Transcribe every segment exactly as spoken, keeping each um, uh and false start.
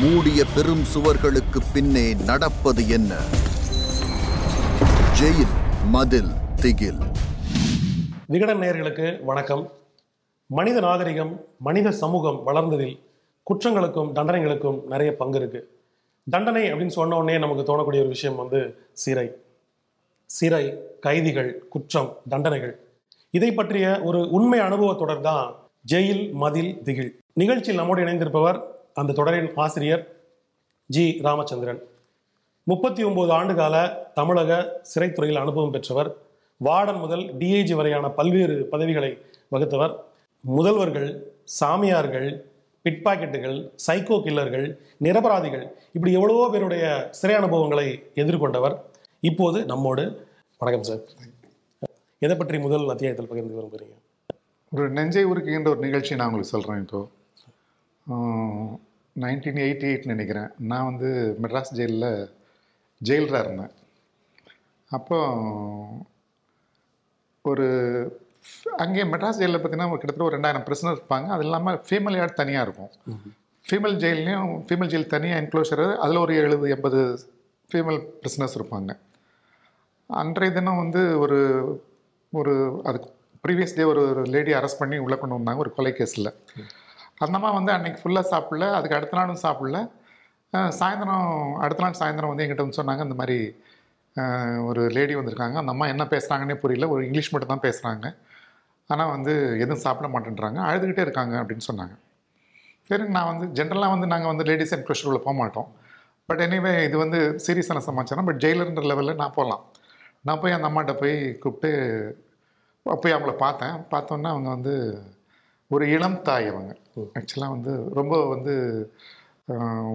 மூடிய பெரும் சுவர்களுக்கு பின்னே நடப்பது என்ன? ஜெயில் மதில் திகில். விகடன் நேயர்களுக்கு வணக்கம். மனித நாகரிகம், மனித சமூகம் வளர்ந்ததில் குற்றங்களுக்கும் தண்டனைகளுக்கும் நிறைய பங்கு இருக்கு. தண்டனை அப்படின்னு சொன்ன உடனே நமக்கு தோணக்கூடிய ஒரு விஷயம் வந்து சிறை. சிறை, கைதிகள், குற்றம், தண்டனைகள், இதை பற்றிய ஒரு உண்மை அனுபவ தொடர் தான் ஜெயில் மதில் திகில். நிகழ்ச்சியில் நம்மோடு இணைந்திருப்பவர் அந்த தொடரின் ஆசிரியர் ஜி ராமச்சந்திரன். முப்பத்தி ஒன்பது ஆண்டு கால தமிழக சிறைத்துறையில் அனுபவம் பெற்றவர். வார்டன் முதல் டி ஐ ஜி வரையான பல்வேறு பதவிகளை வகுத்தவர். முதல்வர்கள், சாமியார்கள், பிட்பாக்கெட்டுகள், சைக்கோ கில்லர்கள், நிரபராதிகள், இப்படி எவ்வளவோ பேருடைய சிறை அனுபவங்களை எதிர்கொண்டவர். இப்போது நம்மோடு. வணக்கம் சார். எதை பற்றி முதல் அத்தியாயத்தில் பகிர்ந்து விரும்புகிறீங்க? ஒரு நெஞ்சை உருக்குகின்ற ஒரு நிகழ்ச்சி நான் உங்களுக்கு சொல்கிறேன். இப்போது நைன்டீன் எயிட்டி எயிட்னு நினைக்கிறேன், நான் வந்து மெட்ராஸ் ஜெயிலில் ஜெயிலராக இருந்தேன். அப்போ ஒரு அங்கே மெட்ராஸ் ஜெயிலில் பார்த்தீங்கன்னா கிட்டத்தட்ட ஒரு ரெண்டாயிரம் பிரச்சனை இருப்பாங்க. அது இல்லாமல் ஃபீமேல் யார்ட் தனியாக இருக்கும். ஃபீமேல் ஜெயிலையும் ஃபீமேல் ஜெயில் தனியாக என்க்ளோஷர், அதில் ஒரு எழுபது எண்பது ஃபீமேல் பிரிசனர்ஸ் இருப்பாங்க. அன்றைய தினம் வந்து ஒரு ஒரு அதுக்கு ப்ரீவியஸ் டே ஒரு ஒரு லேடி அரெஸ்ட் பண்ணி உள்ளே கொண்டு வந்தாங்க ஒரு கொலை கேஸில். அந்தம்மா வந்து அன்றைக்கி ஃபுல்லாக சாப்பிடல, அதுக்கு அடுத்த நாளும் சாப்பிடல. சாயந்தரம் அடுத்த நாள் சாயந்தரம் வந்து எங்கிட்ட வந்து சொன்னாங்க, இந்த மாதிரி ஒரு லேடி வந்திருக்காங்க, அந்த அம்மா என்ன பேசுகிறாங்கன்னே புரியல, ஒரு இங்கிலீஷ் மட்டும் தான் பேசுகிறாங்க, ஆனால் வந்து எதுவும் சாப்பிட மாட்டேன்றாங்க, அழுதுகிட்டே இருக்காங்க அப்படின்னு சொன்னாங்க. சரி, நான் வந்து ஜென்ரலாக வந்து நாங்கள் வந்து லேடிஸ் அண்ட் ப்ரெஷருக்குள்ளே போக மாட்டோம், பட் எனிவே இது வந்து சீரியஸான சமாச்சாரம், பட் ஜெயிலர்ன்ற லெவலில் நான் போகலாம். நான் போய் அந்த அம்மாட்ட போய் கூப்பிட்டு போய் அவங்கள பார்த்தேன். பார்த்தோன்னா அவங்க வந்து ஒரு இளம் தாய். அவங்க ஆக்சுவலாக வந்து ரொம்ப வந்து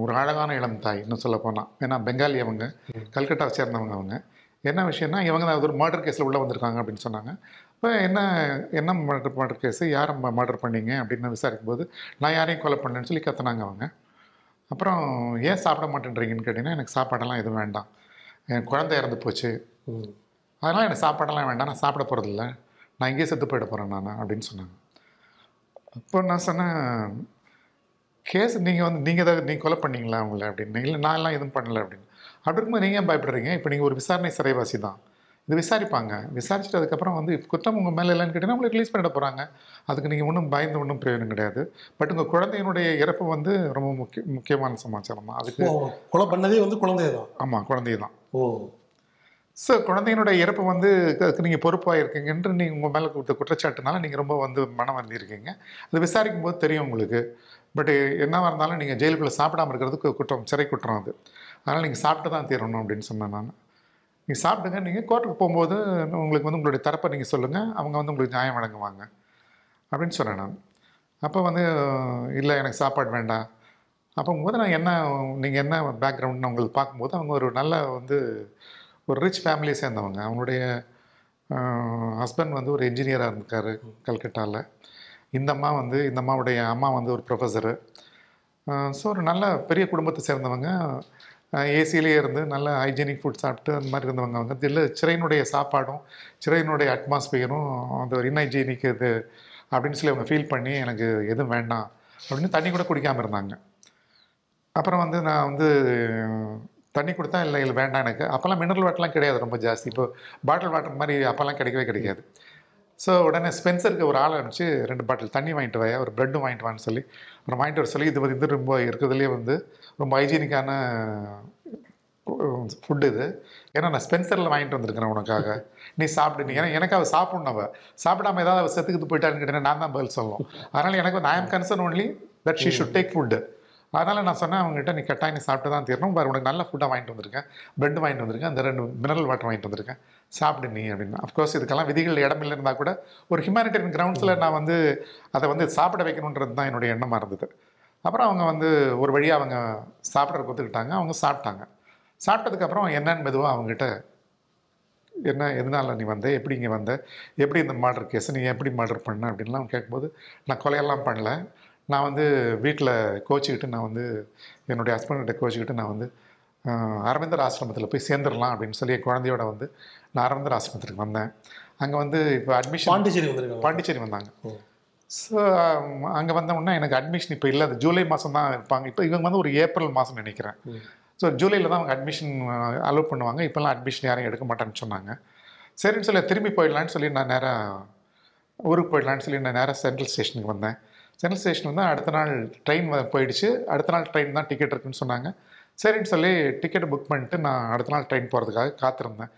ஒரு அழகான இளம் தாய் இன்னும் சொல்ல போனால். ஏன்னா பெங்காலி, அவங்க கல்கட்டாவை சேர்ந்தவங்க. அவங்க என்ன விஷயம்னா, இவங்க தான் ஒரு மர்டர் கேஸில் உள்ளே வந்திருக்காங்க அப்படின்னு சொன்னாங்க. இப்போ என்ன என்ன மர்டர் மர்டர் கேஸு, யாரை மர்டர் பண்ணிங்க அப்படின்னு விசாரிக்கும் போது நான் யாரையும் கொலை பண்ணேன்னு சொல்லி கற்றுனாங்க அவங்க. அப்புறம் ஏன் சாப்பிட மாட்டேன்றீங்கன்னு கேட்டிங்கன்னா, எனக்கு சாப்பாடெல்லாம் எதுவும் வேண்டாம், என் குழந்தை இறந்து போச்சு, அதெல்லாம் எனக்கு சாப்பாடெல்லாம் வேண்டாம், நான் சாப்பிட போகிறதில்ல, நான் இங்கேயே செத்து போயிட போகிறேன் நான் அப்படின்னு சொன்னாங்க. அப்போ நான் சொன்னேன், கேஸ் நீங்கள் வந்து நீங்கள் ஏதாவது நீங்கள் கொலை பண்ணிங்களா அவங்கள அப்படின்னு. இல்லை, நான் எல்லாம் எதுவும் பண்ணலை அப்படின்னு. அப்படி இருக்கும்போது நீங்கள் ஏன் பயப்படுறீங்க? இப்போ நீங்கள் ஒரு விசாரணை சிறைவாசி தான், இது விசாரிப்பாங்க, விசாரிச்சுட்டு அதுக்கப்புறம் வந்து குற்றம் உங்கள் மேலே இல்லைன்னு கேட்டிங்கன்னா உங்களை ரிலீஸ் பண்ணிட போகிறாங்க, அதுக்கு நீங்கள் ஒன்றும் பயந்து ஒன்றும் பிரயோஜனம் கிடையாது. பட் உங்கள் குழந்தையினுடைய இறப்பு வந்து ரொம்ப முக்கிய முக்கியமான சமாச்சாரம் தான். அதுக்கு கொலை பண்ணதே வந்து குழந்தைய தான். ஆமாம், குழந்தைய தான். ஓ ஸோ குழந்தையினுடைய இறப்பு வந்து அதுக்கு நீங்கள் பொறுப்பாக இருக்கீங்கன்று நீங்கள் உங்கள் மேலே கொடுத்த குற்றச்சாட்டுனால நீங்கள் ரொம்ப வந்து மனம் வந்திருக்கீங்க. அது விசாரிக்கும் போது தெரியும் உங்களுக்கு. பட் என்னவாக இருந்தாலும் நீங்கள் ஜெயிலுக்குள்ளே சாப்பிடாமல் இருக்கிறதுக்கு குற்றம், சிறை குற்றம் அது, அதனால் நீங்கள் சாப்பிட்டு தான் தீரணும் அப்படின்னு சொன்னேன் நான். நீங்கள் சாப்பிடுங்க, நீங்கள் கோர்ட்டுக்கு போகும்போது உங்களுக்கு வந்து உங்களுடைய தரப்பை நீங்கள் சொல்லுங்கள், அவங்க வந்து உங்களுக்கு நியாயம் வழங்குவாங்க அப்படின்னு சொன்னேன் நான். அப்போ வந்து இல்லை, எனக்கு சாப்பாடு வேண்டாம் அப்போங்கும்போது நான் என்ன நீங்கள் என்ன பேக்ரவுண்ட்னு உங்களுக்கு பார்க்கும்போது அவங்க ஒரு நல்ல வந்து ஒரு ரிச் ஃபேமிலியை சேர்ந்தவங்க. அவங்களுடைய ஹஸ்பண்ட் வந்து ஒரு என்ஜினியராக இருந்திருக்காரு கல்கட்டாவில். இந்த அம்மா வந்து இந்த அம்மாவுடைய அம்மா வந்து ஒரு ப்ரொஃபஸரு. ஸோ ஒரு நல்ல பெரிய குடும்பத்தை சேர்ந்தவங்க, ஏசியிலேயே இருந்து நல்ல ஹைஜீனிக் ஃபுட் சாப்பிட்டு அந்த மாதிரி இருந்தவங்க அவங்க. இல்லை, சிறையினுடைய சாப்பாடும் சிறையினுடைய அட்மாஸ்பியரும் அந்த ஒரு இன்ஹைஜீனிக் இது அப்படின்னு சொல்லி அவங்க ஃபீல் பண்ணி எனக்கு எதுவும் வேண்டாம் அப்படின்னு தண்ணி கூட குடிக்காமல் இருந்தாங்க. அப்புறம் வந்து நான் வந்து தண்ணி கொடுத்தா இல்லை இல்லை வேண்டாம் எனக்கு. அப்போல்லாம் மினரல் வாட்டர்லாம் கிடையாது ரொம்ப ஜாஸ்தி, இப்போ பாட்டில் வாட்டர் மாதிரி அப்போல்லாம் கிடைக்கவே கிடைக்காது. ஸோ உடனே ஸ்பென்சருக்கு ஒரு ஆள் அனுப்பிச்சு ரெண்டு பாட்டில் தண்ணி வாங்கிட்டு வாயா, ஒரு ப்ரெட்டும் வாங்கிட்டு வான்னு சொல்லி அப்புறம் வாங்கிட்டு வர சொல்லி, இது வந்து இது ரொம்ப இருக்கிறதுலே வந்து ரொம்ப ஹைஜீனிக்கான ஃபுட்டு இது, ஏன்னா நான் ஸ்பென்சரில் வாங்கிட்டு வந்திருக்கிறேன் உனக்காக, நீ சாப்பிடு, நீ ஏன்னா எனக்கு அவள் சாப்பிட்ணும், அவள் சாப்பிடாமல் ஏதாவது அவள் செத்துக்கிட்டு போயிட்டான்னு கேட்டேன்னா நான் தான் பதில் சொல்லணும். அதனால் எனக்கு வந்து I am concern only that she should take food. அதனால் நான் சொன்னேன் அவங்ககிட்ட, நீ கட்டாயம் நீ சாப்பிட்டு தான் தீரணும், வேறு உனக்கு நல்ல ஃபுட்டாக வாங்கிட்டு வந்திருக்கேன், ப்ரெட் வாங்கிட்டு வந்திருக்கேன், அந்த ரெண்டு மினரல் வாட்டர் வாங்கிட்டு வந்திருக்கேன், சாப்பிடு நீ அப்படின்னு. அஃப்கோர்ஸ் இதுக்கெல்லாம் விதிகள் இடமில்லை இருந்தால் கூட ஒரு ஹியூமானிட்டேரியன் கிரவுண்ட்ஸில் நான் வந்து அதை வந்து சாப்பிட வைக்கணுன்றது தான் என்னுடைய எண்ணமாக இருந்தது. அப்புறம் அவங்க வந்து ஒரு வழியாக அவங்க சாப்பிட்ற கொடுத்துக்கிட்டாங்க. அவங்க சாப்பிட்டாங்க. சாப்பிட்டதுக்கப்புறம் என்னன்னு மெதுவாக அவங்ககிட்ட என்ன, எதனால் நீ வந்த, எப்படி இங்கே வந்த, எப்படி இந்த மர்டர் கேஸ், நீ எப்படி மர்டர் பண்ண அப்படின்லாம் அவங்க கேட்கும்போது, நான் கொலையெல்லாம் பண்ணல, நான் வந்து வீட்டில் கோச்சிக்கிட்டு நான் வந்து என்னுடைய ஹஸ்பண்ட்கிட்ட கோச்சிக்கிட்டு நான் வந்து அரவிந்தர் ஆசிரமத்தில் போய் சேர்ந்துடலாம் அப்படின்னு சொல்லி என் குழந்தையோட வந்து நான் அரவிந்தர் ஆசிரமத்துக்கு வந்தேன். அங்கே வந்து இப்போ அட்மிஷன் பாண்டிச்சேரி வந்திருக்காங்க, பாண்டிச்சேரி வந்தாங்க. ஸோ அங்கே வந்தோம்னா எனக்கு அட்மிஷன் இப்போ இல்லை, அது ஜூலை மாதம் தான் இருப்பாங்க. இப்போ இவங்க வந்து ஒரு ஏப்ரல் மாதம் நினைக்கிறேன். ஸோ ஜூலையில் தான் அவங்க அட்மிஷன் அலோவ் பண்ணுவாங்க. இப்போல்லாம் அட்மிஷன் யாரையும் எடுக்க மாட்டேன்னு சொன்னாங்க. சரின்னு சொல்லி திரும்பி போயிடலான்னு சொல்லி நான் நேராக ஊருக்கு போயிடலான்னு சொல்லி நான் நேராக சென்ட்ரல் ஸ்டேஷனுக்கு வந்தேன். சென்ட்ரல் ஸ்டேஷன் வந்து அடுத்த நாள் ட்ரெயின் போயிடுச்சு. அடுத்த நாள் ட்ரெயின் தான் டிக்கெட் இருக்குன்னு சொன்னாங்க. சரின்னு சொல்லி டிக்கெட் புக் பண்ணிட்டு நான் அடுத்த நாள் ட்ரெயின் போகிறதுக்காக காத்திருந்தேன்.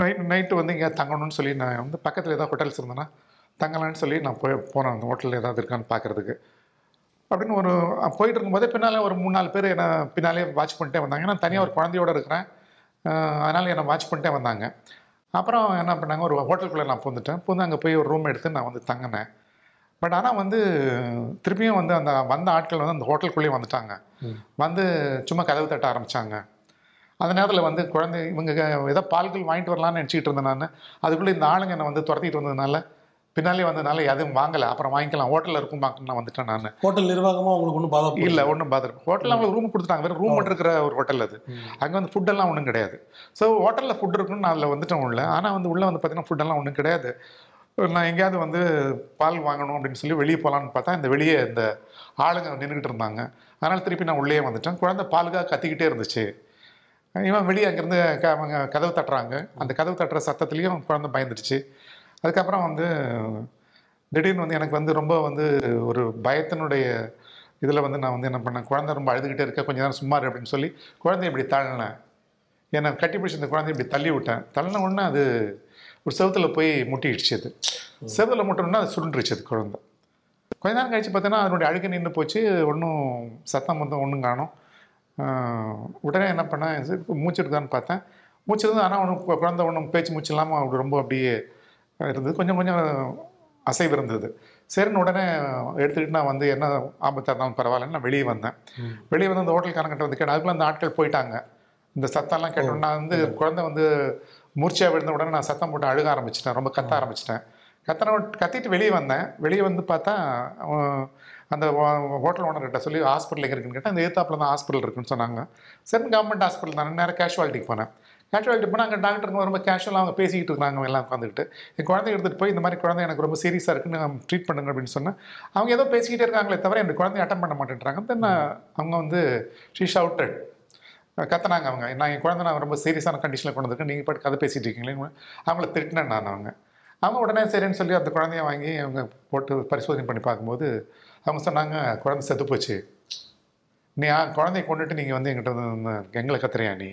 நைட் நைட்டு வந்து இங்கே தங்கணும்னு சொல்லி நான் வந்து பக்கத்தில் ஏதாவது ஹோட்டல்ஸ் இருந்தேன்னா தங்கலான்னு சொல்லி நான் போய் போனேன் அந்த ஹோட்டலில் ஏதாவது இருக்கான்னு பார்க்குறதுக்கு. அப்படின்னு ஒரு போயிட்டு இருக்கும்போதே பின்னால் ஒரு மூணு நாலு பேர் என்னை பின்னாலே வாட்ச் பண்ணிட்டே வந்தாங்க. நான் தனியாக ஒரு குழந்தையோடு இருக்கிறேன், அதனால் என்னை வாட்ச் பண்ணிட்டே வந்தாங்க. அப்புறம் என்ன பண்ணாங்க, ஒரு ஹோட்டலுக்குள்ளே நான் பூந்துட்டேன். பூந்து அங்கே போய் ஒரு ரூம் எடுத்து நான் வந்து தங்கினேன். பட் ஆனால் வந்து திருப்பியும் வந்து அந்த வந்த ஆட்கள் வந்து அந்த ஹோட்டலுக்குள்ளேயே வந்துட்டாங்க. வந்து சும்மா கதவு தட்ட ஆரம்பித்தாங்க. அந்த நேரத்தில் வந்து குழந்தை இவங்க ஏதோ பால்கள் வாங்கிட்டு வரலான்னு நினச்சிக்கிட்டு இருந்தேன் நான். அதுக்குள்ளே இந்த ஆளுங்க என்னை வந்து துரத்திக்கிட்டு வந்ததுனால பின்னாலே வந்ததுனால எதுவும் வாங்கலை. அப்புறம் வாங்கிக்கலாம் ஹோட்டலில் இருக்கும் பார்க்கணும்னா வந்துட்டேன் நான். ஹோட்டல் நிர்வாகமாக அவங்களுக்கு ஒன்றும் பாதம் இல்லை, ஒன்றும் பாதிப்பு ஹோட்டலில் அவங்களுக்கு ரூம் கொடுத்துட்டாங்க. வேறு ரூம் இருக்கிற ஒரு ஹோட்டல் அது. அங்கே வந்து ஃபுட்டெல்லாம் ஒன்றும் கிடையாது. ஸோ ஹோட்டலில் ஃபுட் இருக்குன்னு நான் அதில் வந்துட்டேன் உள்ள. ஆனால் வந்து உள்ளே வந்து பார்த்தீங்கன்னா ஃபுட்டெல்லாம் ஒன்றும் கிடையாது. நான் எங்கேயாவது வந்து பால் வாங்கணும் அப்படின்னு சொல்லி வெளியே போகலான்னு பார்த்தா இந்த வெளியே இந்த ஆளுங்க நின்றுக்கிட்டு இருந்தாங்க. அதனால் திருப்பி நான் உள்ளே வந்துட்டேன். குழந்தை பாலுக்காக கத்திக்கிட்டே இருந்துச்சு. இவன் வெளியே அங்கேருந்து க அவங்க கதவு தட்டுறாங்க. அந்த கதவு தட்டுற சத்தத்துலேயும் குழந்தை பயந்துடுச்சு. அதுக்கப்புறம் வந்து திடீர்னு வந்து எனக்கு வந்து ரொம்ப வந்து ஒரு பயத்தினுடைய இதில் வந்து நான் வந்து என்ன பண்ணேன், குழந்தை ரொம்ப அழுதுகிட்டே இருக்கேன், கொஞ்சம் நேரம் சும்மா இரு அப்படின்னு சொல்லி குழந்தைய இப்படி தள்ளினேன். என்னை கட்டி பிடிச்சி இந்த குழந்தைய இப்படி தள்ளி விட்டேன். தள்ளின உடனே அது ஒரு செவத்தில் போய் முட்டிடுச்சு. அது செவத்தில் முட்டணுன்னா அது சுருண்டுருச்சு. அது குழந்தை கொஞ்ச நேரம் கழிச்சு பார்த்தோன்னா அதனுடைய அழுகை நின்று போச்சு. ஒன்றும் சத்தம் வந்து ஒன்றும் காணும். உடனே என்ன பண்ணேன், மூச்சு எடுக்கான்னு பார்த்தேன். மூச்சு இருந்து ஆனால் ஒன்றும் குழந்தை ஒன்றும் பேச்சு மூச்சு இல்லாமல் அப்படி ரொம்ப அப்படியே இருந்தது. கொஞ்சம் கொஞ்சம் அசைவு இருந்தது. சரின்னு உடனே எடுத்துக்கிட்டு நான் வந்து என்ன ஆபத்தாக இருந்தாலும் பரவாயில்லன்னு நான் வெளியே வந்தேன். வெளியே வந்து அந்த ஹோட்டல்காரங்கிட்ட வந்து கேட்டேன். அதுக்குள்ளே அந்த ஆட்கள் போயிட்டாங்க. இந்த சத்தம்லாம் கேட்டோம். நான் வந்து குழந்தை வந்து மூர்ச்சியாக விழுந்த உடனே நான் சத்தம் போட்டு அழுக ஆரம்பிச்சிட்டேன். ரொம்ப கத்த ஆரம்பிச்சிட்டேன். கத்தனை கத்திட்டு வெளியே வந்தேன். வெளியே வந்து பார்த்தா அந்த ஹோட்டல் ஓனர்கிட்ட சொல்லி ஹாஸ்பிட்டல் எங்கே இருக்குன்னு கேட்டேன். அந்த ஏத்தாப்பில் தான் ஹாஸ்பிட்டல் இருக்குன்னு சொன்னாங்க. சரி கவர்மெண்ட் ஹாஸ்பிட்டல் தானே. நேராக கேஷுவாலிட்டிக்கு போனேன். கேஷுவாலிட்டி போனால் அங்கே டாக்டருக்கு ரொம்ப கேஷுவலாக அவங்க பேசிக்கிட்டு இருக்கிறாங்க. எல்லாம் உட்காந்துக்கிட்டு என் குழந்தைய எடுத்துகிட்டு போய் இந்த மாதிரி குழந்தை எனக்கு ரொம்ப சீரியஸாக இருக்குன்னு ட்ரீட் பண்ணுங்க அப்படின்னு சொன்னேன். அவங்க ஏதோ பேசிக்கிட்டே இருக்காங்களே தவிர என்னுடைய குழந்தைய அட்டன் பண்ண மாட்டேன்றாங்க. தென் அவங்க வந்து ஷீ ஷவுட்டட் கத்தனாங்க. அவங்க நான் என் குழந்தை நான் ரொம்ப சீரியஸான கண்டிஷனில் கொண்டு வந்துருக்கேன், நீங்கள் பாட்டு கதை பேசிகிட்டு இருக்கீங்களே அவங்கள திட்டினேன் நான். அவங்க அவங்க உடனே சரின்னு சொல்லி அந்த குழந்தைய வாங்கி அவங்க போட்டு பரிசோதனை பண்ணி பார்க்கும்போது அவங்க சொன்னாங்க, குழந்தை செத்து போச்சு, நீ குழந்தைய கொண்டுட்டு நீங்கள் வந்து எங்கிட்ட எங்களை கத்துறியா நீ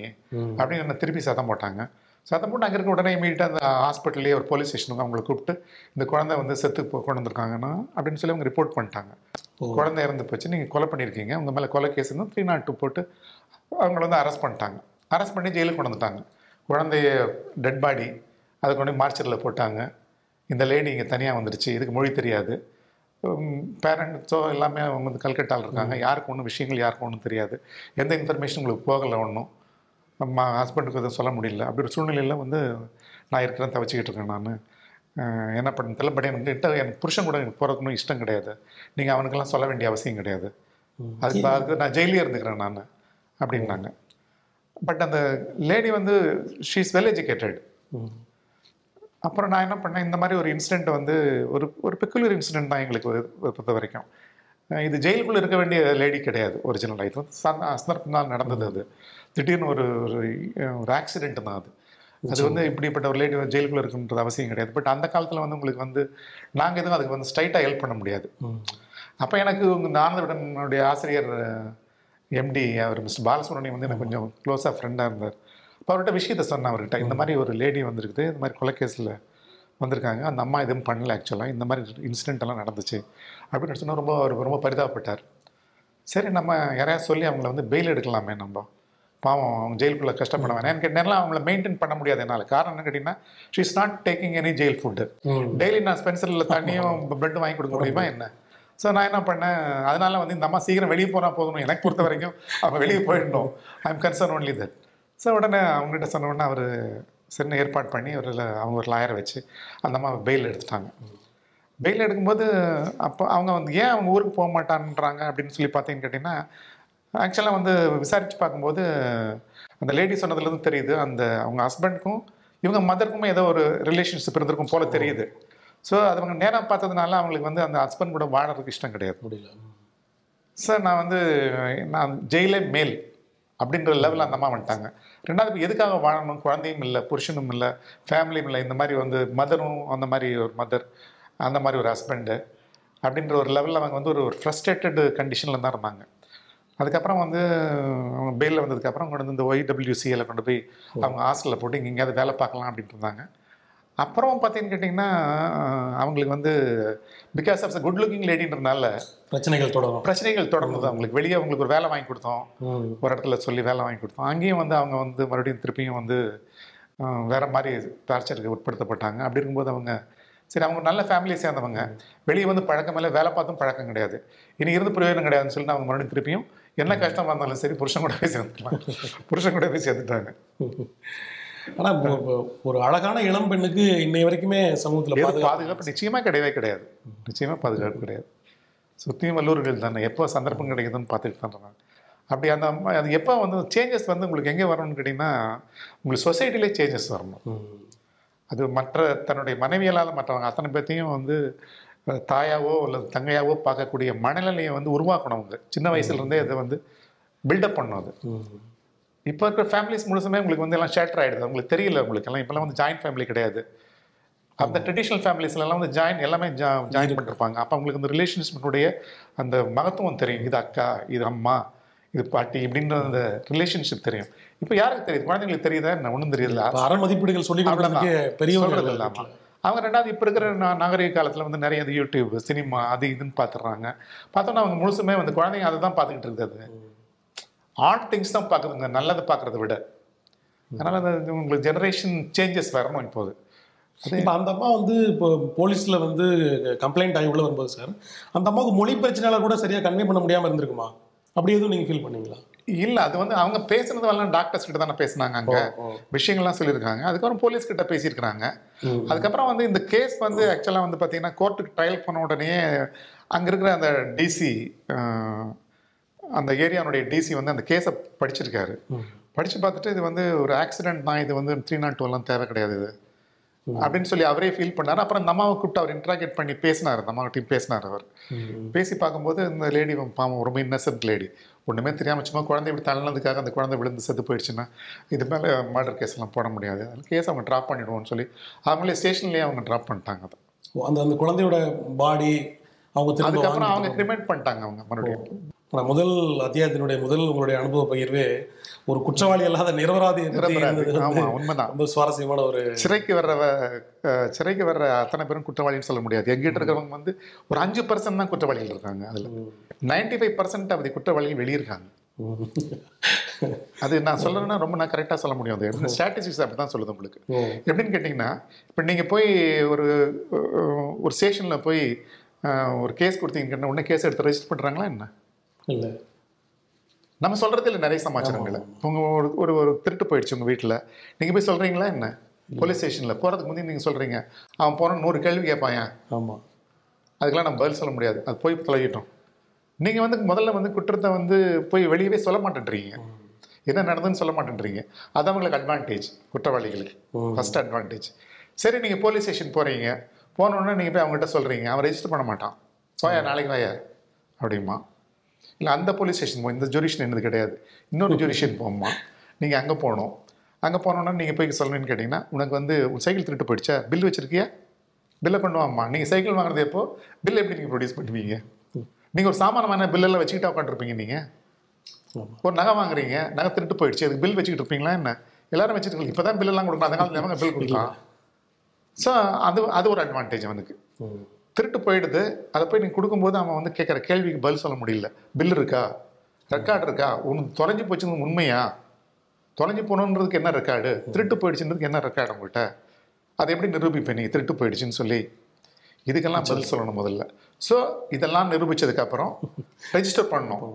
அப்படின்னு என்ன திருப்பி சத்தம் போட்டாங்க. சத்தம் போட்டு அங்கே இருக்க உடனே இமீடியட்டாக அந்த ஹாஸ்பிட்டல்லேயே ஒரு போலீஸ் ஸ்டேஷனுக்கு அவங்களை கூப்பிட்டு இந்த குழந்தை வந்து செத்து கொண்டு வந்திருக்காங்கன்னா அப்படின்னு சொல்லி அவங்க ரிப்போர்ட் பண்ணிட்டாங்க. குழந்தை இறந்து போச்சு, நீங்கள் கொலை பண்ணியிருக்கீங்க, உங்கள் மேலே கொலை கேஸ் இருந்தால் த்ரீ நாட் டூ போட்டு அவங்கள வந்து அரெஸ்ட் பண்ணிட்டாங்க. அரெஸ்ட் பண்ணி ஜெயிலுக்கு கொண்டு வந்துட்டாங்க. குழந்தைய டெட் பாடி அதை கொண்டு மார்ச்சரில் போட்டாங்க. இந்த லேடி இங்கே தனியாக வந்துடுச்சு, இதுக்கு மொழி தெரியாது, பேரண்ட்ஸோ எல்லாமே அவங்க வந்து கல்கட்டாவில் இருக்காங்க, யாருக்கு ஒன்றும் விஷயங்கள் யாருக்கும் ஒன்றும் தெரியாது, எந்த இன்ஃபர்மேஷன் உங்களுக்கு போகலை, ஒன்றும் நம்ம ஹஸ்பண்டுக்கு எதுவும் சொல்ல முடியல. அப்படி ஒரு சூழ்நிலையில் வந்து நான் இருக்கிறேன், தவிச்சிக்கிட்டு இருக்கேன் நான், என்ன பண்ண தெரியல. பட் எனக்கு கிட்ட என் புருஷன் கூட எனக்கு போகிறதுக்குன்னு இஷ்டம் கிடையாது, நீங்கள் அவனுக்கெல்லாம் சொல்ல வேண்டிய அவசியம் கிடையாது, அதுக்கு அதுக்கு நான் ஜெயிலே இருந்துக்கிறேன் நான் அப்படின்னாங்க. பட் அந்த லேடி வந்து ஷீ இஸ் வெல் எஜுகேட்டட். அப்புறம் நான் என்ன பண்ணேன், இந்த மாதிரி ஒரு இன்சிடெண்ட் வந்து ஒரு ஒரு பெக்குலர் இன்சிடெண்ட் தான் எங்களுக்கு பொறுத்த வரைக்கும். இது ஜெயிலுக்குள்ளே இருக்க வேண்டிய லேடி கிடையாது ஒரிஜினல். இது வந்து சந்தர்ப்பம் தான் நடந்தது. அது திடீர்னு ஒரு ஒரு ஆக்சிடென்ட் தான் அது. அது வந்து இப்படிப்பட்ட ஒரு லேடி ஜெயிலுக்குள்ளே இருக்குன்றது அவசியம் கிடையாது. பட் அந்த காலத்தில் வந்து உங்களுக்கு வந்து நாங்கள் எதுவும் அதுக்கு வந்து ஸ்ட்ரைட்டாக ஹெல்ப் பண்ண முடியாது. அப்போ எனக்கு இந்த ஆனந்தவிடனுடைய ஆசிரியர் எம்டி அவர் மிஸ்டர் பாலசுரணி வந்து எனக்கு கொஞ்சம் க்ளோஸாக ஃப்ரெண்டாக இருந்தார். இப்போ அவர்கிட்ட விஷயத்தை சொன்னேன் அவர்கிட்ட, இந்த மாதிரி ஒரு லேடி வந்துருக்குது, இந்த மாதிரி கொலைக்கேஸில் வந்திருக்காங்க, அந்த அம்மா எதுவும் பண்ணல, ஆக்சுவலாக இந்த மாதிரி இன்சிடென்ட் எல்லாம் நடந்துச்சு அப்படின்னு சொன்னால் ரொம்ப அவர் ரொம்ப பரிதாபப்பட்டார். சரி நம்ம யாரையாவது சொல்லி அவங்கள வந்து பெயில் எடுக்கலாமே, நம்ம பாவம் அவங்க ஜெயிலுக்குள்ளே கஷ்டப்பட வேணாம். எனக்கு நேரில் அவங்கள மெயின்டைன் பண்ண முடியாது என்னால். காரணம் என்ன கேட்டிங்கன்னா, she is not taking any jail food. Daily நான் ஸ்பென்சரில் தண்ணியும் ப்ரெட்டும் வாங்கி கொடுக்க முடியுமா என்ன? ஸோ நான் என்ன பண்ணேன், அதனால் வந்து இந்த அம்மா சீக்கிரம் வெளியே போனால் போதும், எனக்கு பொறுத்த வரைக்கும் அவங்க வெளியே போயிடணும், I am concern only that. So உடனே அவங்ககிட்ட சொன்ன உடனே அவர் சின்ன ஏற்பாடு பண்ணி ஒரு அவங்க ஒரு லாயரை வச்சு அந்த அம்மா பெயில் எடுத்துட்டாங்க. பெயில் எடுக்கும்போது அப்போ அவங்க வந்து ஏன் அவங்க ஊருக்கு போக மாட்டான்றாங்க அப்படின்னு சொல்லி பார்த்தீங்கன்னு கேட்டிங்கன்னா, ஆக்சுவலாக வந்து விசாரித்து பார்க்கும்போது அந்த லேடி சொன்னதுலேருந்து தெரியுது அந்த அவங்க ஹஸ்பண்டுக்கும் இவங்க மதருக்குமே ஏதோ ஒரு ரிலேஷன்ஷிப் இருந்திருக்கும் போல் தெரியுது. ஸோ அது அவங்க நேராக பார்த்ததுனால அவங்களுக்கு வந்து அந்த ஹஸ்பண்ட் கூட வாழறதுக்கு இஷ்டம் கிடையாது. முடியல சார், நான் வந்து நான் ஜெயிலே மேல் அப்படின்ற லெவலில் அந்த அம்மா வந்துட்டாங்க. ரெண்டாவது எதுக்காக வாழணும், குழந்தையும் இல்லை, புருஷனும் இல்லை, ஃபேமிலியும் இல்லை, இந்த மாதிரி வந்து மதரும் அந்த மாதிரி ஒரு மதர், அந்த மாதிரி ஒரு ஹஸ்பண்டு அப்படின்ற ஒரு லெவலில் அவங்க வந்து ஒரு ஒரு ஃப்ரஸ்ட்ரேட்டடு கண்டிஷனில் தான் இருந்தாங்க. அதுக்கப்புறம் வந்து அவங்க பெயிலில் வந்ததுக்கப்புறம் கொண்டு வந்து இந்த ஒய்டபிள்யூசியில் கொண்டு போய் அவங்க ஹாஸ்டலில் போட்டு இங்கே எங்கேயாவது வேலை பார்க்கலாம் அப்படின்ட்டு இருந்தாங்க. அப்புறம் பார்த்தீங்கன்னு கேட்டிங்கன்னா அவங்களுக்கு வந்து because of the good looking லேடின்றதுனால பிரச்சனைகள் தொடரும் பிரச்சனைகள் தொடர்ந்தது. அவங்களுக்கு வெளியே அவங்களுக்கு ஒரு வேலை வாங்கி கொடுத்தோம், ஒரு இடத்துல சொல்லி வேலை வாங்கி கொடுத்தோம். அங்கேயும் வந்து அவங்க வந்து மறுபடியும் திருப்பியும் வந்து வேறு மாதிரி டார்ச்சருக்கு உட்படுத்தப்பட்டாங்க. அப்படி இருக்கும்போது அவங்க சரி, அவங்க நல்ல ஃபேமிலியை சேர்ந்தவங்க, வெளியே வந்து பழக்கம் இல்லை, வேலை பார்த்தும் பழக்கம் கிடையாது, இனி இருந்து பிரயோஜனம் கிடையாதுன்னு சொல்லிட்டு அவங்க மறுபடியும் திருப்பியும் என்ன கஷ்டமாக இருந்தாலும் சரி புருஷன் கூட போய் சேர்ந்துக்கலாம், புருஷன் கூட போய் சேர்ந்துட்டாங்க. ஆனால் ஒரு அழகான இளம் பெண்ணுக்கு இன்னை வரைக்குமே சமூகத்தில் பாதுகாப்பு நிச்சயமாக கிடையவே கிடையாது, நிச்சயமாக பாதுகாப்பு கிடையாது. சுற்றியும் வல்லூர்கள் தானே, எப்போ சந்தர்ப்பம் கிடைக்குதுன்னு பார்த்துட்டு தான்றாங்க. அப்படி அந்த அது எப்போ வந்து சேஞ்சஸ் வந்து உங்களுக்கு எங்கே வரணும்னு கேட்டிங்கன்னா உங்களுக்கு சொசைட்டிலே சேஞ்சஸ் வரணும். அது மற்ற தன்னுடைய மனைவியலால் மற்றவங்க அத்தனை பேர்த்தையும் வந்து தாயாவோ அல்லது தங்கையாவோ பார்க்கக்கூடிய மனநிலையை வந்து உருவாக்கணும். அவங்க சின்ன வயசுலேருந்தே அதை வந்து பில்டப் பண்ணும். அது இப்போ இருக்கிற ஃபேமிலிஸ் முழுசுமே உங்களுக்கு வந்து எல்லாம் ஷேட்டர் ஆகிடுது, உங்களுக்கு தெரியல. உங்களுக்கு எல்லாம் இப்போலாம் வந்து ஜாயின்ட் ஃபேமிலி கிடையாது. அந்த ட்ரெடிஷ்னல் ஃபேமிலிஸ்லாம் வந்து ஜாயின் எல்லாமே ஜா ஜாயின் பண்ணிருப்பாங்க. அப்போ அவங்களுக்கு அந்த ரிலேஷன்ஷிப்னுடைய அந்த மகத்துவம் தெரியும். இது அக்கா, இது அம்மா, இது பாட்டி இப்படின்ற அந்த ரிலேஷன்ஷிப் தெரியும். இப்போ யாருக்கு தெரியுது? குழந்தைங்களுக்கு தெரியுதா? என்ன ஒன்றும் தெரியல. அற மதிப்பீடுகள் சொல்லி பெரியவர்கள் இல்லாமல் அவங்க ரெண்டாவது இப்போ இருக்கிற நாகரிக காலத்தில் வந்து நிறைய இந்த யூடியூப், சினிமா, அது இதுன்னு பார்த்துட்றாங்க. பார்த்தோன்னா அவங்க முழுசுமே வந்து குழந்தைங்க அதை தான் பார்த்துக்கிட்டு இருக்குது. ஆட் திங்ஸ் தான் பார்க்குறதுங்க, நல்லதை பார்க்குறத விட. அதனால் அந்த உங்களுக்கு ஜெனரேஷன் சேஞ்சஸ் வரணும். இப்போது இப்போ அந்த அம்மா வந்து இப்போ போலீஸில் வந்து கம்ப்ளைண்ட் ஆகி உள்ள வரும்போது சார், அந்த அம்மாவுக்கு மொழி பிரச்சனையால் கூட சரியாக கன்வே பண்ண முடியாமல் இருந்திருக்குமா? அப்படி எதுவும் நீங்கள் ஃபீல் பண்ணீங்களா? இல்லை, அது வந்து அவங்க பேசுனது வரலாம். டாக்டர்ஸ் கிட்ட தானே பேசினாங்க, அங்கே விஷயங்கள்லாம் சொல்லியிருக்காங்க. அதுக்கப்புறம் போலீஸ் கிட்ட பேசியிருக்கிறாங்க. அதுக்கப்புறம் வந்து இந்த கேஸ் வந்து ஆக்சுவலாக வந்து பார்த்தீங்கன்னா கோர்ட்டுக்கு ட்ரையல் பண்ண உடனே அங்கே இருக்கிற அந்த டிசி, அந்த ஏரியாவுடைய டிசி வந்து அந்த கேஸை படிச்சிருக்காரு. படித்து பார்த்துட்டு இது வந்து ஒரு ஆக்சிடென்ட் தான், இது வந்து த்ரீ நாட் டூலாம் தேவை கிடையாது இது அப்படின்னு சொல்லி அவரே ஃபீல் பண்ணார். அப்புறம் இந்த அம்மாவை கூப்பிட்டு அவர் இன்ட்ராகேட் பண்ணி பேசினார், இந்த அம்மாவட்டையும் பேசினார். அவர் பேசி பார்க்கும்போது இந்த லேடி பாவம் ரொம்ப இன்னசென்ட் லேடி, ஒன்றுமே தெரியாமல் சும்மா குழந்தை இப்படி தள்ளினதுக்காக அந்த குழந்தை விழுந்து செத்து போயிடுச்சுன்னா இது மேலே மர்டர் கேஸ்லாம் போட முடியாது, அந்த கேஸ் அவங்க ட்ராப் பண்ணிவிடுவோம்னு சொல்லி அவங்களே ஸ்டேஷன்லேயே அவங்க ட்ராப் பண்ணிட்டாங்க. அந்த அந்த குழந்தையோட பாடி அவங்க அதுக்கப்புறம் அவங்க கிரிமேட் பண்ணிட்டாங்க அவங்க மறுபடியும். ஆனால் முதல் அத்தியாயத்தினுடைய முதல் உங்களுடைய அனுபவ பகிர்வே ஒரு குற்றவாளி அல்லாத நிரபராதி உண்மைதான். ரொம்ப சுவாரஸ்யமான ஒரு சிறைக்கு வர்ற சிறைக்கு வர்ற அத்தனை பேரும் குற்றவாளின்னு சொல்ல முடியாது. எங்கிட்ட இருக்கிறவங்க வந்து ஒரு அஞ்சு பர்சன்ட் தான் குற்றவாளிகள் இருக்காங்க. அதில் நைன்டி ஃபைவ் பர்சன்ட் அப்படி குற்றவாளிகள் வெளியிருக்காங்க. அது நான் சொல்லணும்னா ரொம்ப நான் கரெக்டாக சொல்ல முடியும். அது ஸ்ட்ராட்டஜிஸ் அப்படி தான் சொல்லுது உங்களுக்கு. எப்படின்னு கேட்டிங்கன்னா இப்போ நீங்கள் போய் ஒரு ஒரு ஸ்டேஷனில் போய் ஒரு கேஸ் கொடுத்தீங்கன்னா உடனே கேஸ் எடுத்து ரெஜிஸ்டர் பண்ணுறாங்களா என்ன? இல்லை, நம்ம சொல்கிறது இல்லை. நிறைய சமாச்சாரங்கள் உங்கள் ஒரு ஒரு ஒரு திருட்டு போயிடுச்சு உங்கள் வீட்டில், நீங்கள் போய் சொல்கிறீங்களா என்ன? போலீஸ் ஸ்டேஷனில் போகிறதுக்கு முந்தைய நீங்கள் சொல்கிறீங்க, அவன் போனால் நூறு கேள்வி கேட்பாயா? ஆமாம், அதுக்கெல்லாம் நம்ம பதில் சொல்ல முடியாது, அது போய் தொலைகிட்டோம். நீங்கள் வந்து முதல்ல வந்து குற்றத்தை வந்து போய் வெளியவே சொல்ல மாட்டேன்றீங்க, என்ன நடந்ததுன்னு சொல்ல மாட்டேன்றீங்க. அது அவங்களுக்கு அட்வான்டேஜ், குற்றவாளிகளுக்கு ஃபஸ்ட் அட்வான்டேஜ். சரி, நீங்கள் போலீஸ் ஸ்டேஷன் போகிறீங்க, போனோடனே நீங்கள் போய் அவங்ககிட்ட சொல்கிறீங்க, அவன் ரெஜிஸ்டர் பண்ண மாட்டான், போயா நாளைக்கு வாயா அப்படிமா. இல்லை, அந்த போலீஸ் ஸ்டேஷன் போய் இந்த ஜூரிஷன் என்னது கிடையாது, இன்னொரு ஜூரிஷன் போகும்மா, நீங்கள் அங்கே போகணும். அங்கே போனோன்னா நீங்கள் போய் சொல்லணும்னு கேட்டிங்கன்னா உனக்கு வந்து உன் சைக்கிள் திருட்டு போயிடுச்சா, பில் வச்சுருக்கியா, பில்லை கொண்டு வாம்மா. நீங்கள் சைக்கிள் வாங்குறது எப்போ, பில் எப்படி நீங்கள் ப்ரொடியூஸ் பண்ணுவீங்க? நீங்கள் ஒரு சாமானமான பில்லெல்லாம் வச்சுக்கிட்டா உட்காந்துருப்பீங்க. நீங்கள் ஒரு நகை வாங்குறீங்க, நகை திருட்டு போயிடுச்சு, அதுக்கு பில் வச்சுக்கிட்டு இருப்பீங்களா என்ன? எல்லாரும் வச்சுருக்கீங்க. இப்போ தான் பில்லெல்லாம் கொடுக்கலாம், அதனால நம்ம பில் கொடுக்கலாம். ஸோ அது அது ஒரு அட்வான்டேஜ் அவனுக்கு. திருட்டு போயிடுது, அதை போய் நீங்கள் கொடுக்கும்போது அவன் வந்து கேட்குற கேள்விக்கு பதில் சொல்ல முடியல. பில் இருக்கா, ரெக்கார்டு இருக்கா, உனக்கு தொலைஞ்சி போச்சுன்னு உண்மையா, தொலைஞ்சி போகணுன்றதுக்கு என்ன ரெக்கார்டு, திருட்டு போயிடுச்சுன்றதுக்கு என்ன ரெக்கார்டு உங்கள்கிட்ட, அதை எப்படி நிரூபிப்பேன் நீ திருட்டு போயிடுச்சுன்னு சொல்லி? இதுக்கெல்லாம் பதில் சொல்லணும் முதல்ல. ஸோ இதெல்லாம் நிரூபித்ததுக்கப்புறம் ரெஜிஸ்டர் பண்ணணும்.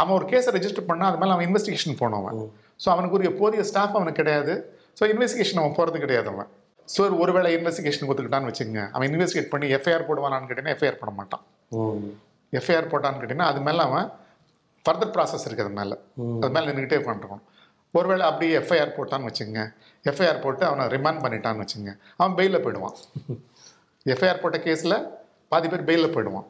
அவன் ஒரு கேஸை ரெஜிஸ்டர் பண்ணால் அது மேலே அவன் இன்வெஸ்டிகேஷன் போனோம். அவன் ஸோ அவனுக்கு உரிய போதிய ஸ்டாஃப் அவனுக்கு கிடையாது. ஸோ இன்வெஸ்டிகேஷன் அவன் போகிறது கிடையாது. அவன் ஸோ ஒருவேளை இன்வெஸ்டிகேஷன் கொடுத்துக்கிட்டான்னு வச்சுங்க, அவன் இன்வெஸ்டிகேட் பண்ணி எஃப்ஐஆர் போடுவானான்னு கேட்டிங்கன்னா எஃப்ஐஆர் போட மாட்டான். எஃப்ஐஆர் போட்டான்னு கேட்டிங்கன்னா அது மேலே அவன் ஃபர்தர் ப்ராசஸ் இருக்குது, அது மேலே அது மேலே நின்றுக்கிட்டே உட்காந்துருக்கணும். ஒருவேளை அப்படியே எஃப்ஐஆர் போட்டான்னு வச்சுங்க, எஃப்ஐஆர் போட்டு அவனை ரிமாண்ட் பண்ணிட்டான்னு வச்சுங்க, அவன் பெயிலில் போயிடுவான். எஃப்ஐஆர் போட்ட கேஸில் பாதி பேர் பெயிலில் போயிடுவான்,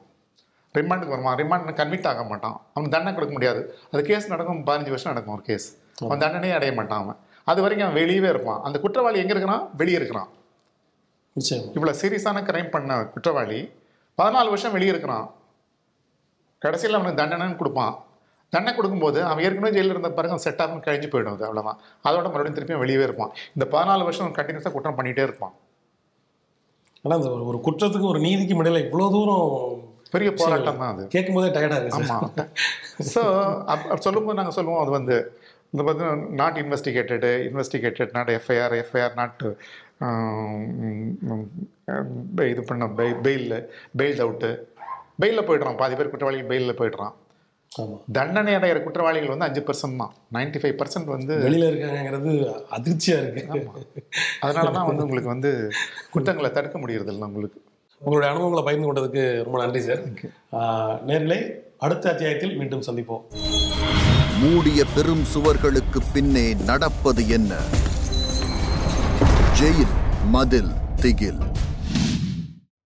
ரிமாண்டுக்கு வருவான், ரிமாண்ட் கன்விக்ட் ஆக மாட்டான், அவன் தண்டனை கொடுக்க முடியாது. அது கேஸ் நடக்கும் பதினஞ்சு வருஷம் நடக்கும் ஒரு கேஸ், அவன் தண்டனையே அடைய மாட்டான். அவன் அது வரைக்கும் அவன் வெளியவே இருப்பான். அந்த குற்றவாளி எங்கே இருக்கிறான்? வெளியே இருக்கிறான். இவ்வளோ சீரியஸான கிரைம் பண்ண குற்றவாளி பதினாலு வருஷம் வெளியே இருக்கிறான். கடைசியில் அவனுக்கு தண்டனைன்னு கொடுப்பான். தண்டனை கொடுக்கும்போது அவன் ஏற்கனவே ஜெயிலில் இருந்த பிறகு செட் ஆகும், கழிஞ்சு போயிடும். அது அவ்வளோதான். அதோட மறுபடியும் திருப்பியும் வெளியே இருப்பான். இந்த பதினாலு வருஷம் கண்டினியூஸாக குற்றம் பண்ணிகிட்டே இருப்பான். ஆனால் அந்த ஒரு குற்றத்துக்கு ஒரு நீதிக்கு இடையில இவ்வளோ தூரம் பெரிய போராட்டம் தான். அது கேட்கும் போதே டயர்டாக. ஆமாம். ஸோ அப்படி சொல்லும்போது நாங்கள் சொல்லுவோம், அது வந்து இந்த பார்த்தீங்கன்னா not investigated, investigated not FIR, FIR not இது பண்ண பெ பெயில் பெயில் அவுட்டு, பெயிலில் போய்ட்றான். பாதி பேர் குற்றவாளிகள் பெயிலில் போய்ட்றான். தண்டனை அடைகிற குற்றவாளிகள் வந்து அஞ்சு பர்சன்ட் தான், நைன்டி ஃபைவ் பர்சன்ட் வந்து வெளியில் இருக்காங்கிறது அதிர்ச்சியாக இருக்குது. அதனால தான் வந்து உங்களுக்கு வந்து குற்றங்களை தடுக்க முடியறதில்லை. உங்களுக்கு உங்களுடைய அனுபவங்களை பகிர்ந்து கொண்டதுக்கு ரொம்ப நன்றி சார். நேரிலே அடுத்த அத்தியாயத்தில் மீண்டும் சந்திப்போம். மூடிய பெரும் சுவர்களுக்கு பின்னே நடப்பது என்ன? ஜெயில் மதில் திகில்.